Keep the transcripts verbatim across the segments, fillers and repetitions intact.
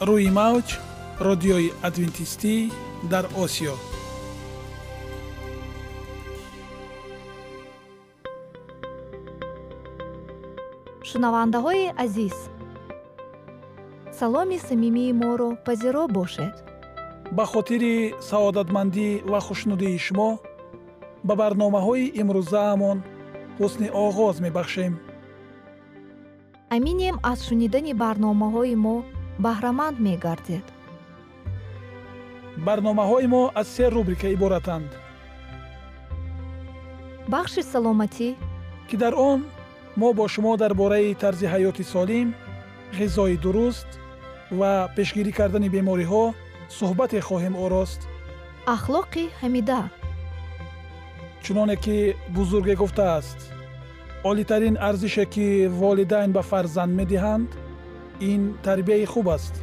روی موج رادیوی ادوینتیستی در آسیا. шунавандаҳои азиз, саломи самимии моро пазиро бошед. ба хотири саодатмандӣ ва хушнудии шумо ба барномаҳои имрӯзаамон ҳусни оғоз мебахшем. аминем аз шунидани барномаҳои мо баҳраманд мегардед. барномаҳои мо аз се рубрика иборатанд. бахши саломатӣ ки дар он ما با شما درباره طرز حیات سالم، غذای درست و پیشگیری کردن بیماری‌ها صحبت خواهیم آورد. اخلاق حمیده. چنانه که بزرگ گفته است، عالی‌ترین ارزشی که والدین به فرزند می‌دهند، این تربیت خوب است.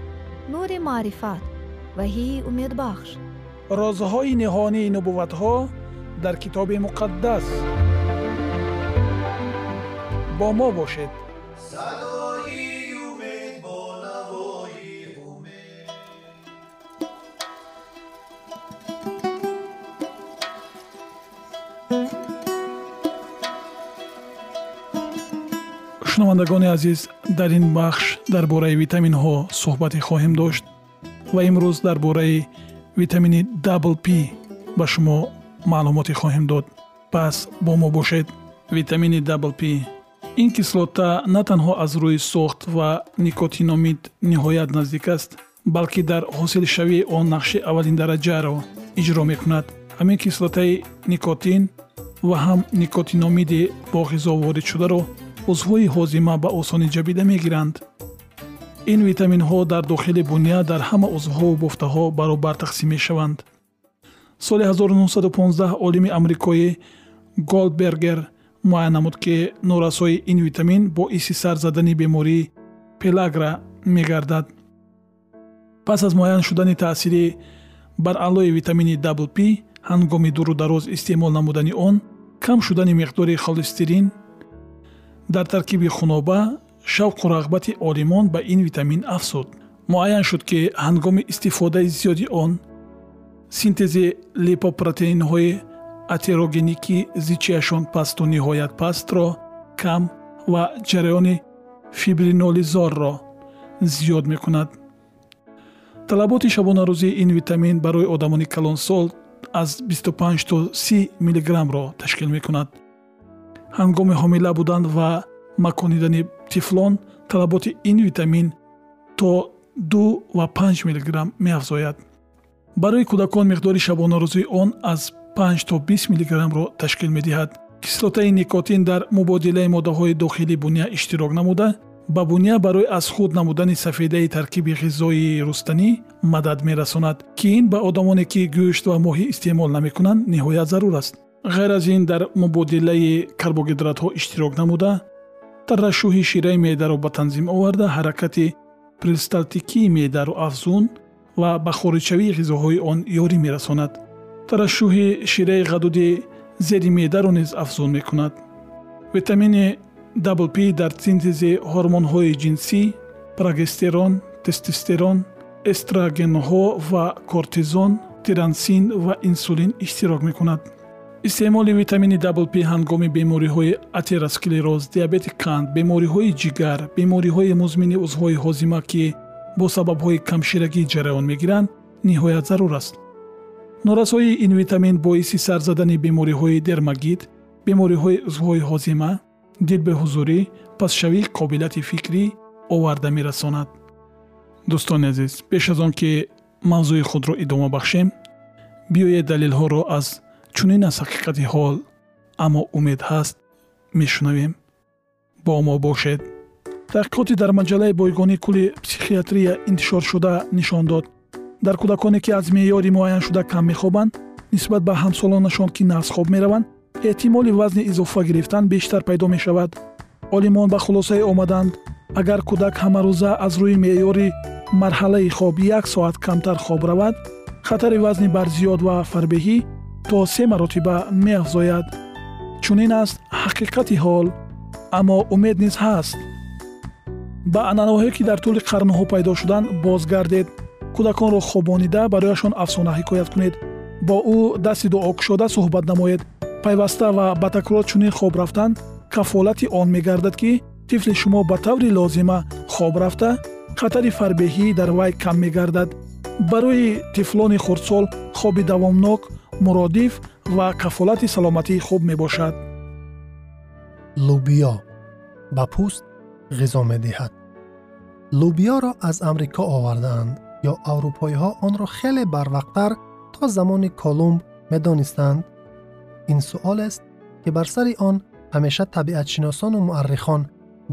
نور معرفت و هی امید بخش. رازهای نهانی نبوت‌ها در کتاب مقدس. با ما باشید. شنوندگان عزیز، در این بخش درباره ویتامین ها صحبت خواهیم داشت و امروز درباره ویتامین دابل پی به شما معلوماتی خواهیم داد. پس با ما باشید. ویتامین دابل پی، این کیسلوتا نه تنها از روی سوخت و نیکوتینامید نهایت نزدیک است، بلکه در حاصل شوی آن نقش اولین درجه را اجرا می‌کند. همین کیسلوتای نیکوتین و هم نیکوتینامید با غذا وارد شده را عضوهای هاضمه به آسانی جبیده می‌گیرند. این ویتامین ها در داخل بنیه در همه عضوها و بافته ها برابر تقسیم می‌شوند. سال هزار و نهصد و پانزده عالم آمریکایی گولدبرگر معاینه نمود که نارسایی این ویتامین باعث سر زدن بیماری پلاگرا می‌گردد. پس از معاینه شدن تأثیر بر علای ویتامین دابل پی، هنگام دور و دراز استعمال نمودن آن، کم شدن مقدار کلسترول در ترکیب خونابه شوق و رغبت عالمان به این ویتامین افزود. معاین شد که هنگام استفاده زیادی آن، سینتز لیپوپروتئین‌های اتروگنیکی زیچیشون پست و نهایت پست را کم و جریان فیبرینولیزار را زیاد می کند. طلبات شبانه روزی این ویتامین برای آدمانی کلان سال از بیست و پنج تا سی میلی گرم را تشکیل می کند. هنگام حامله بودن و مکانیدن طفلان طلبات این ویتامین تا دو و پنج میلی گرم می افزاید. برای کودکان مقدار شبانه روزی آن از پنج تا بیست میلی گرم را تشکیل می دهد. کیسلوتای نیکوتین در مبادله ماده های داخلی بنیه اشتراک نموده، به بنیه برای از خود نمودن سفیده ترکیب غذای رستنی مدد می رساند که این به آدمانی که گوشت و ماهی استعمال نمی کنند نهایت ضرور است. غیر از این در مبادله کربوهیدرات ها اشتراک نموده، ترشح شیره معده را به تنظیم آورده، حرکت پریستالتیکی معده را افزون و به خارج شوی غذاهای آن یاری می رساند. ترشح شیره غدود زیر معده را نیز افزون میکند. ویتامین دابل پی در سینتز هورمون های جنسی، پروژسترون، تستوسترون، استروژن ها و کورتیزون، تیرانسین و انسولین اشتراک میکند. استعمال ویتامین دابل پی هنگام بیماری های اتروسکلروز، دیابت قند، بیماری های جگر، بیماری های مزمن عضوهای هاضمه که با سبب های کمشیرگی جریان میگیرند نهایت ضرور است. نارسایی این ویتامین باعث سر زدن بیماری‌های درمگید، بیماری‌های عضوهای هاضمه، دل به حضوری، پسشوی قابلیت فکری آورده می‌رساند. دوستان عزیز، پیش از آن که موضوع خود را ادامه بخشیم، بیایید دلیل‌ها را از چنین از حقیقت حال اما امید هست می‌شنویم. با ما باشید. تحقیقاتی در مجله بایگانی کل پسیخیاتری انتشار شده نشان داد در کودکانی که از معیار معین شده کم میخوابند نسبت به همسالانشان که نقص خواب میروند احتمال وزن اضافه گرفتن بیشتر پیدا میشود. عالمان به خلاصه آمدند اگر کودک همه روزه از روی معیار مرحله خواب یک ساعت کمتر خواب رود، خطر وزن برزیاد و فربهی تا سه مرتبه میافزاید. چنین است حقیقت حال، اما امید نیز هست. ба анъанаҳое ки дар тӯли қарнҳо пайдо шуданд бозгардед. кӯдаконро хобонида барояшон афсона ҳикоят кунед. бо ӯ дасти дуо кушода суҳбат намоед. пайваста ва ба такрор чунин хоб рафтан кафолати он мегардад ки тифли шумо ба таври лозима хоб рафта, хатари фарбеҳӣ дар вай кам мегардад. барои тифлони хурдсол хоби давомнок муродиф ва кафолати саломатии хуб мебошад. лӯбиё ба пӯст ғизо медиҳад. лӯбиёро аз амрико овардаанд ё аврупоиҳо онро хеле барвақттар то замони Колумб медонистанд. ин суолест ки бар сари он ҳамеша табиатшиносону муаррихон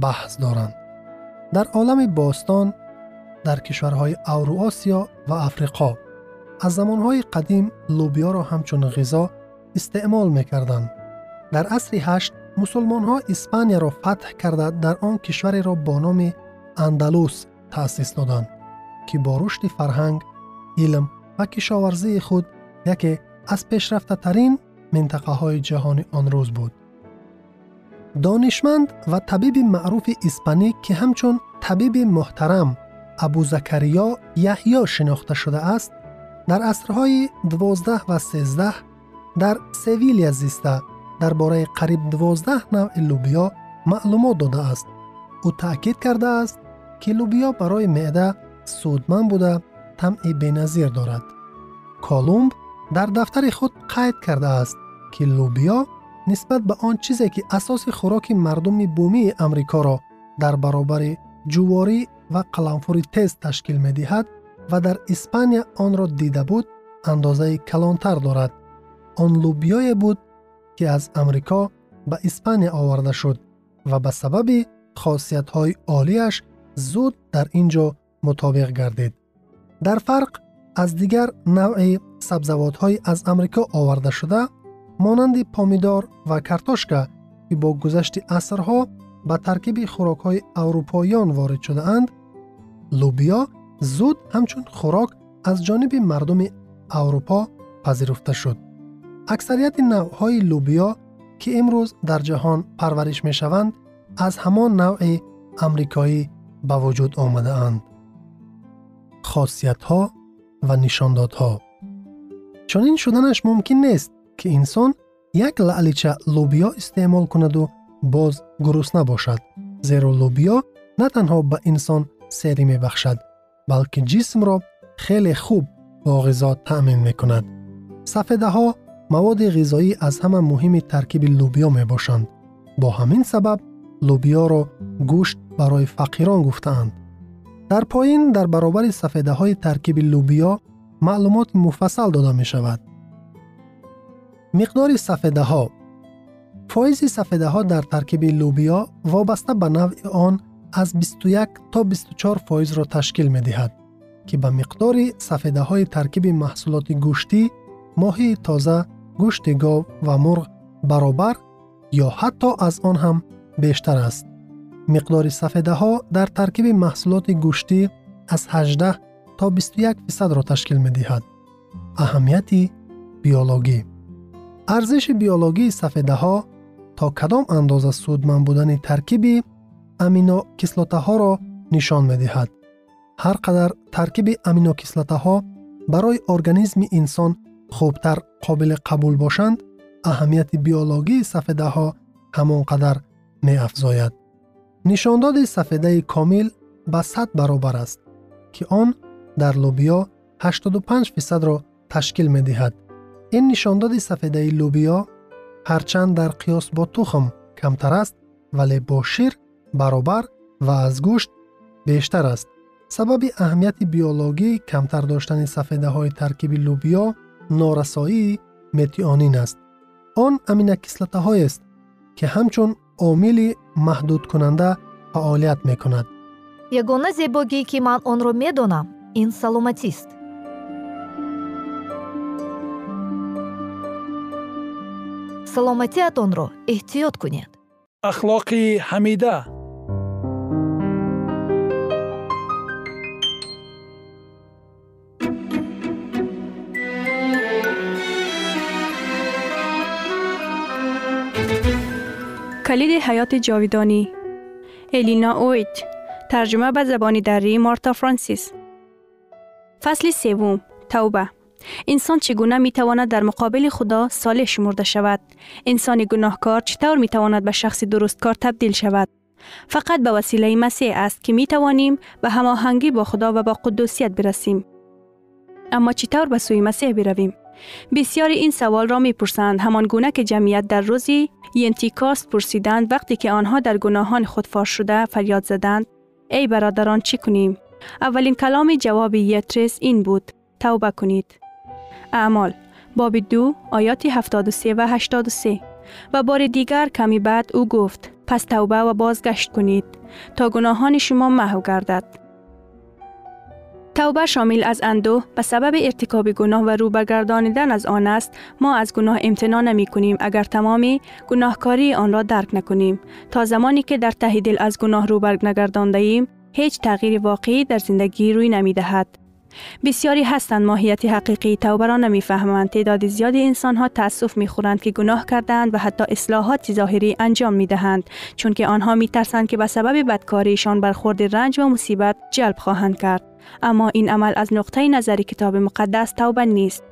баҳс доранд. дар олами бостон, дар кишварҳои Авроосиё ва Африқо аз замонҳои қадим лӯбиёро ҳамчун ғизо истеъмол мекарданд. дар асри ҳашт мусулмонҳо Испанияро фатҳ карда дар он кишвареро бо номи Андалус таъсис доданд, ки бо рушди фарҳанг, илм ва кишоварзии худ яке аз пешрафтатарин минтақаҳои ҷаҳони он рӯз буд. донишманд ва табиби маъруфи испанӣ ки ҳамчун табиби муҳтарам Абузакариё Яҳьё шинохта шудааст, дар асрҳои дувоздаҳ ва сездаҳ дар Севилия зиста дар бораи қариб дувоздаҳ навъи лӯбиё маълумот додааст. ӯ таъкид кардааст, ки лӯбиё барои меъда судманд буда тамъи беназир дорад. Колумб дар дафтари худ қайд кардааст, ки лӯбиё нисбат ба он чизе, ки асоси хӯроки мардуми бумии амрикоро дар баробари ҷуворӣ ва қаламфури тез ташкил медиҳад ва дар Испания онро дида буд, андозаи калонтар дорад. он лӯбиёе буд ки аз амрико ба Испания оварда шуд ва ба сабаби хосиятҳои олияш зуд дар ин ҷо мутобиқ гардид. дар фарқ аз дигар навъи сабзавотҳои аз амрико оварда шуда, монанди помидор ва картошка, ки бо гузашти асрҳо ба таркиби хӯрокҳои аврупоиён ворид шудаанд, лӯбиё зуд ҳамчун хӯрок аз ҷониби мардуми аврупо пазируфта шуд. аксарияти навъҳои лӯбиё ки имрӯз дар ҷаҳон парвариш мешаванд, аз ҳамон навъи амрикоӣ ба вуҷуд омадаанд. хосиятҳо ва нишондодҳо. чунин шуданаш мумкин нест, ки инсон як лаълича лӯбиё истеъмол кунаду боз гурусна бошад, зеро лӯбиё на танҳо ба инсон серӣ мебахшад, балки ҷисмро хеле хуб бо ғизо таъмин мекунад. сафедаҳо маводи ғизоӣ аз ҳама муҳими таркиби лӯбиё мебошанд. бо ҳамин сабаб лӯбиёро гӯшт барои фақирон гуфтаанд. дар поин дар баробари сафедаҳои таркиби лӯбиё маълумоти муфассал дода мешавад. миқдори сафедаҳо. фоизи сафедаҳо дар таркиби лӯбиё вобаста ба навъи он аз бисту як то бисту чор фоизро ташкил медиҳад, ки ба миқдори сафедаҳои таркиби маҳсулоти гӯштӣ, моҳии тоза, гӯшти гов ва мурғ баробар ё ҳатто аз он ҳам бештар аст. миқдори сафедаҳо дар таркиби маҳсулоти гӯштӣ аз ҳаждаҳ то бисту як фисадро ташкил медиҳад. аҳамияти биологӣ. арзиши биологии сафедаҳо то кадом андоза судманд будани таркиби аминокислотаҳоро нишон медиҳад. ҳар қадар таркиби аминокислотаҳо барои организми инсон хубтар қобили қабул бошанд, аҳамияти биологии сафедаҳо ҳамон қадар меафзояд. нишондоди сафедаи комил ба сад баробар аст, ки он дар лӯбиё ҳаштод و панҷ фисадро ташкил медиҳад. ин нишондоди сафедаи лӯбиё ҳарчанд дар қиёс бо тухм камтар аст, вале бо шир баробар ва аз гӯшт бештар аст. сабаби аҳамияти биологии камтар доштани сафедаҳои таркиби лӯбиё норасоии метионин аст. он аминокислотаҳоест, ки ҳамчун омили маҳдудкунанда фаъолият мекунад. ягона зебогӣ, ки ман онро медонам, ин саломатист. саломатиатонро эҳтиёт кунед. ахлоқи ҳамида. کلید حیات جاویدانی. الینا اویت ترجمه به زبان دری مارتا فرانسیس. فصل سوم، توبه. انسان چگونه میتواند در مقابل خدا صالح شمرده شود؟ انسان گناهکار چطور میتواند به شخص درستکار تبدیل شود؟ فقط به وسیله مسیح است که میتوانیم به هماهنگی با خدا و با قدوسیت برسیم. اما چطور به سوی مسیح برویم؟ بسیاری این سوال را میپرسند، همان گونه که جمعیت در روزی ینتیکاست پرسیدند وقتی که آنها در گناهان خود فاش شده فریاد زدند: ای برادران، چی کنیم؟ اولین کلام جواب یترس این بود: توبه کنید. اعمال باب دو آیات هفتاد و سه و هشتاد و سه. و بار دیگر کمی بعد او گفت: پس توبه و بازگشت کنید تا گناهان شما محو گردد. توبه شامل از اندوه به سبب ارتکاب گناه و روبرگردانیدن از آن است. ما از گناه امتناع نمی کنیم اگر تمام گناهکاری آن را درک نکنیم. تا زمانی که در ته دل از گناه روبرگ نگردانده ایم، هیچ تغییر واقعی در زندگی روی نمی دهد. بسیاری هستند ماهیت حقیقی توبه را نمیفهمند. تعداد زیادی انسان ها تأسف میخورند که گناه کردند و حتی اصلاحات ظاهری انجام میدهند، چون که آنها میترسند که به سبب بدکاریشان برخورد رنج و مصیبت جلب خواهند کرد. اما این عمل از نقطه نظر کتاب مقدس توبه نیست.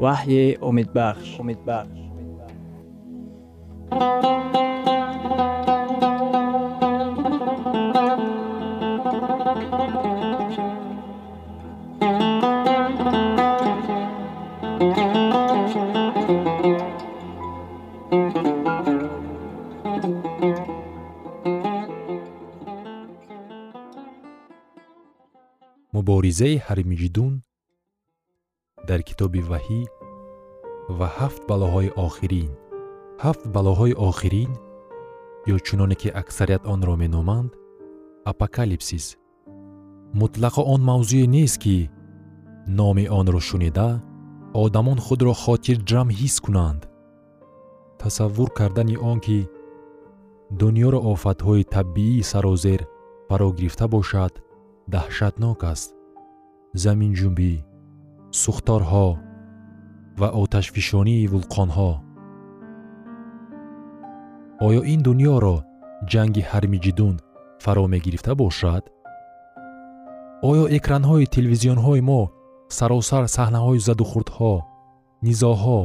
وحی امیدبخش. امیدبخش. муборизаи ҳармиҷдун дар китоби ваҳӣ ва ҳафт балоҳои охирин. ҳафт балоҳои охирин ё чуноне ки аксарият онро меноманд, апокалипсис мутлақо он мавзӯе нест ки номи онро шунида одамон худро хотирҷам ҳис кунанд. тасаввур кардани он ки дунёро офатҳои табиӣ сарозер фаро гирифта бошад даҳшатнок аст. заминҷунбӣ, сӯхторҳо ва оташфишонии вулқонҳо. оё ин дунёро ҷанги ҳармиҷидун фаро мегирифта бошад? оё экранҳои телевизионҳои мо саросар саҳнаҳои задухӯрдҳо, низоҳо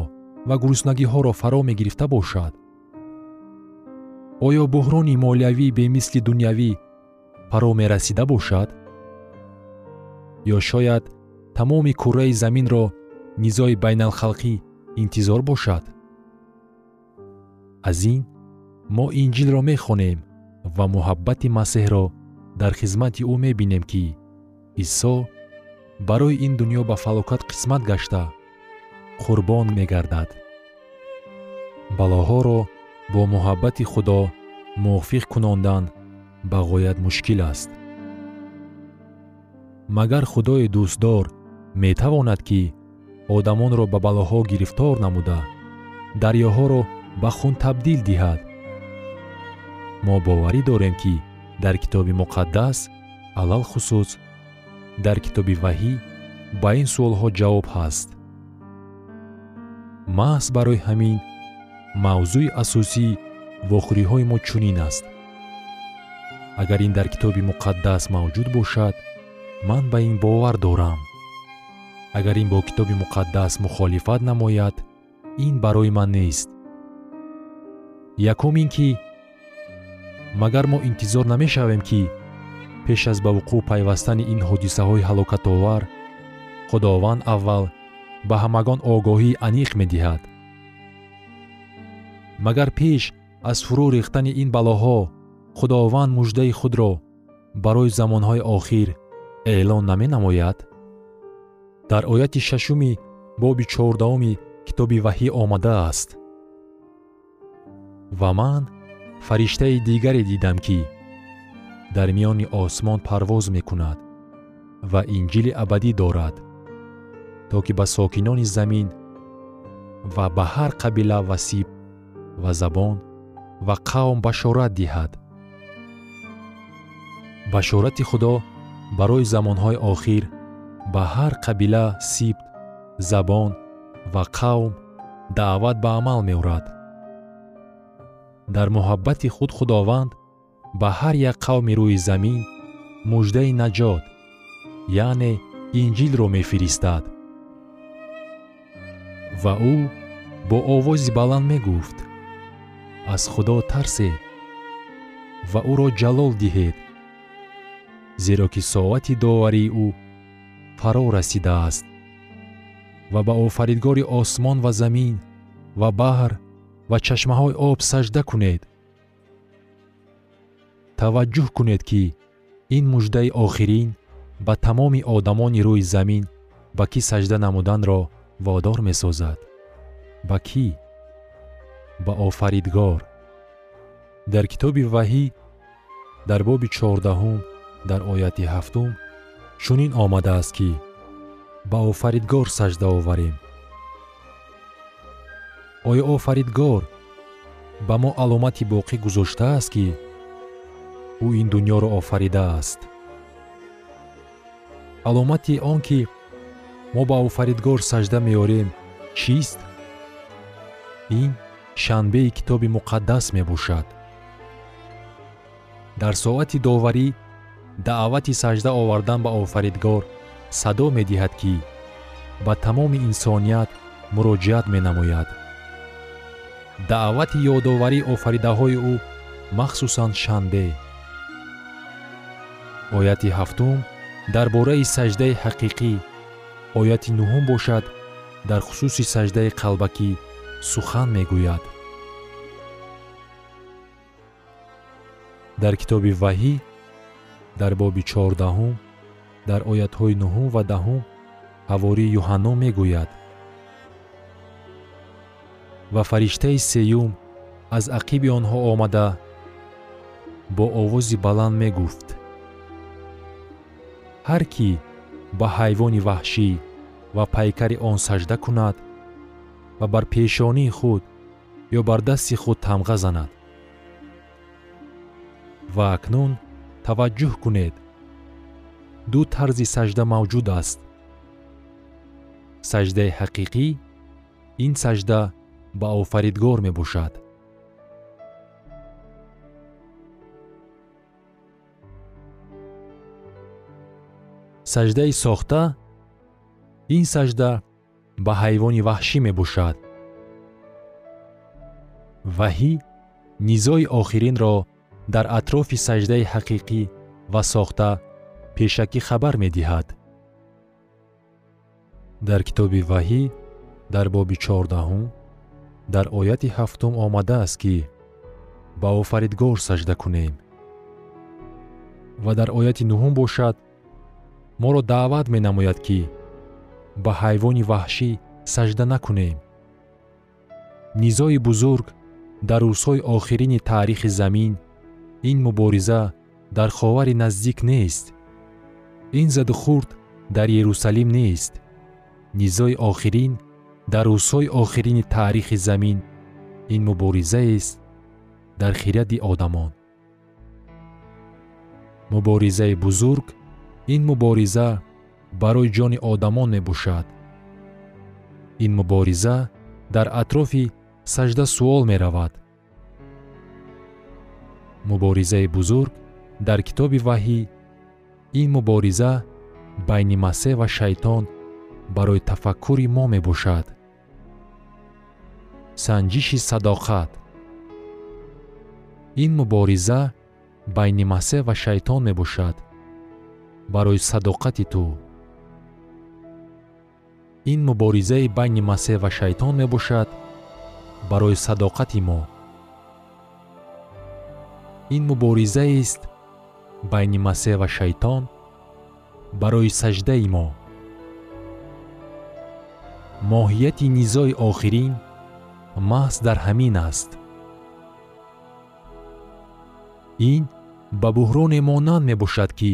ва гуруснагиҳоро фаро мегирифта бошад? оё буҳрони молиявӣ бемисли дунявӣ фаро мерасида бошад? ё шояд тамоми курраи заминро низои байналхалқӣ интизор бошад? аз ин мо инҷилро мехонем ва муҳаббати масеҳро дар хизмати ӯ мебинем, ки исо барои ин дунё ба фалокат қисмат гашта қурбон мегардад. балоҳоро бо муҳаббати худо мувофиқ кунондан ба ғоят мушкил аст. магар худои дӯстдор метавонад ки одамонро ба балоҳо гирифтор намуда дарёҳоро ба хун табдил диҳад? мо боварӣ дорем ки дар китоби муқаддас, алалхусус дар китоби ваҳӣ, ба ин суолҳо ҷавоб ҳаст. маҳз барои ҳамин мавзӯи асосии вохӯриҳои мо чунин аст. агар ин дар китоби муқаддас мавҷуд бошад, ман ба ин бовар дорам. агар ин бо китоби муқаддас мухолифат намояд, ин барои ман нест. якум ин ки магар мо интизор намешавем ки пеш аз ба вуқӯъ пайвастани ин ҳодисаҳои ҳалокатовар, худованд аввал ба ҳамагон огоҳии аниқ медиҳад? магар пеш аз фурӯ рехтани ин балоҳо худованд муждаи худро барои замонҳои охир эълон наменамояд? дар ояти шашуми боби чордаҳуми китоби ваҳӣ омадааст: ва ман фариштаи дигаре дидам, ки дар миёни осмон парвоз мекунад ва инҷили абадӣ дорад, то ки ба сокинони замин ва ба ҳар қабила ва сиб ва забон ва қавм башорат диҳад. башорати худо барои замонҳои охир ба ҳар қабила, сибт, забон ва қавм даъват ба амал меорад. дар муҳаббати худ худованд ба ҳар як қавми рӯи замин муждаи наҷот, яъне инҷилро мефиристад. ва ӯ бо овози баланд мегуфт: аз худо тарсед ва ӯро ҷалол диҳед, зеро ки соати доварии ӯ фаро расидааст ва ба офаридгори осмон ва замин ва баҳр ва чашмаҳои об сажда кунед. таваҷҷӯҳ кунед, ки ин муждаи охирин ба тамоми одамони рӯи замин ба кӣ сажда намуданро водор месозад. ба кӣ? ба офаридгор. дар китоби ваҳӣ дар боби чордаҳум дар ояти ҳафтум чунин омадааст, ки ба офаридгор сажда оварем. оё офаридгор ба мо аломати боқӣ гузоштааст, ки ӯ ин дуньёро офаридааст? аломати он, ки мо ба офаридгор сажда меорем, чист? ин шанбеи китоби муқаддас мебошад. дар соати доварӣ даъвати сажда овардан ба офаридгор садо медиҳад, ки ба тамоми инсоният муроҷиат менамояд. даъвати ёдоварии офаридаҳои ӯ, махсусан шанбе. ояти ҳафтум дар бораи саждаи ҳақиқӣ, ояти нуҳум бошад, дар хусуси саждаи қалбакӣ сухан мегӯяд. дар китоби ваҳӣ дар боби чордаҳум дар оятҳои нуҳум ва даҳум ҳавории Юҳанно мегӯяд: «Ва фариштаи сеюм аз ақиби онҳо омада, бо овози баланд мегуфт: ҳар кӣ ба ҳайвони ваҳшӣ ва пайкари он сажда кунад ва бар пешонии худ ё бар дасти худ тамға занад». ва акнун таваҷҷӯҳ кунед, ду тарзи сажда мавҷуд аст. саждаи ҳақиқӣ, ин сажда ба Офаридгор мебошад. саждаи сохта, ин сажда ба ҳайвони ваҳшӣ мебошад. ваҳӣ низои охиринро дар атрофи саждаи ҳақиқӣ ва сохта пешакӣ хабар медиҳад. дар китоби ваҳӣ дар боби чордаҳум дар ояти ҳафтум омадааст ки ба Офаридгор сажда кунем, ва дар ояти нуҳум бошад моро даъват менамояд ки ба ҳайвони ваҳшӣ сажда накунем. низои бузург дар рӯзҳои охирини таърихи замин, ин мубориза дар ховари наздик нест, ин задухӯрд дар Ерусалим нест. низои охирин дар рӯзҳои охирини таърихи замин, ин муборизаест дар хиради одамон. муборизаи бузург, ин мубориза барои ҷони одамон мебошад. ин мубориза дар атрофи сажда суол меравад. муборизаи бузург дар китоби ваҳӣ, ин мубориза байни масеҳ ва шайтон барои тафаккури мо мебошад. санҷиши садоқат, ин мубориза байни масеҳ ва шайтон мебошад барои садоқати ту. ин муборизаи байни масеҳ ва шайтон мебошад барои садоқати мо. ин муборизаест байни масеҳ ва шайтон барои саждаи мо. моҳияти низои охирин маҳз дар ҳамин аст. ин ба буҳроне монанд мебошад ки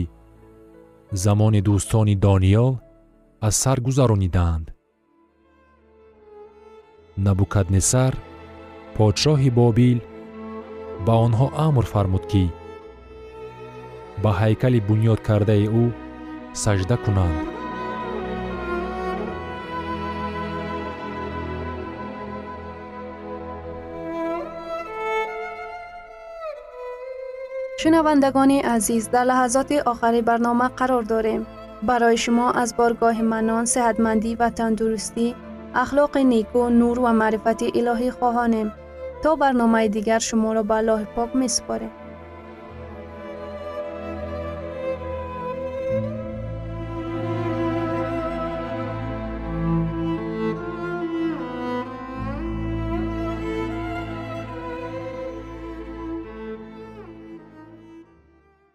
замони дӯстони Дониёл аз сар гузаронидаанд. набукаднесар подшоҳи бобил ба онҳо амр фармуд ки ба ҳайкали бунёд кардаи ӯ сажда кунанд. شنوندگان عزیز، در لحظات آخری برنامه قرار داریم. برای شما از بارگاه منان، صحتمندی و تندرستی، اخلاق نیکو، نور و معرفت الهی خواهانیم. تا برنامه دیگر شما را به الله پاک می‌سپاریم.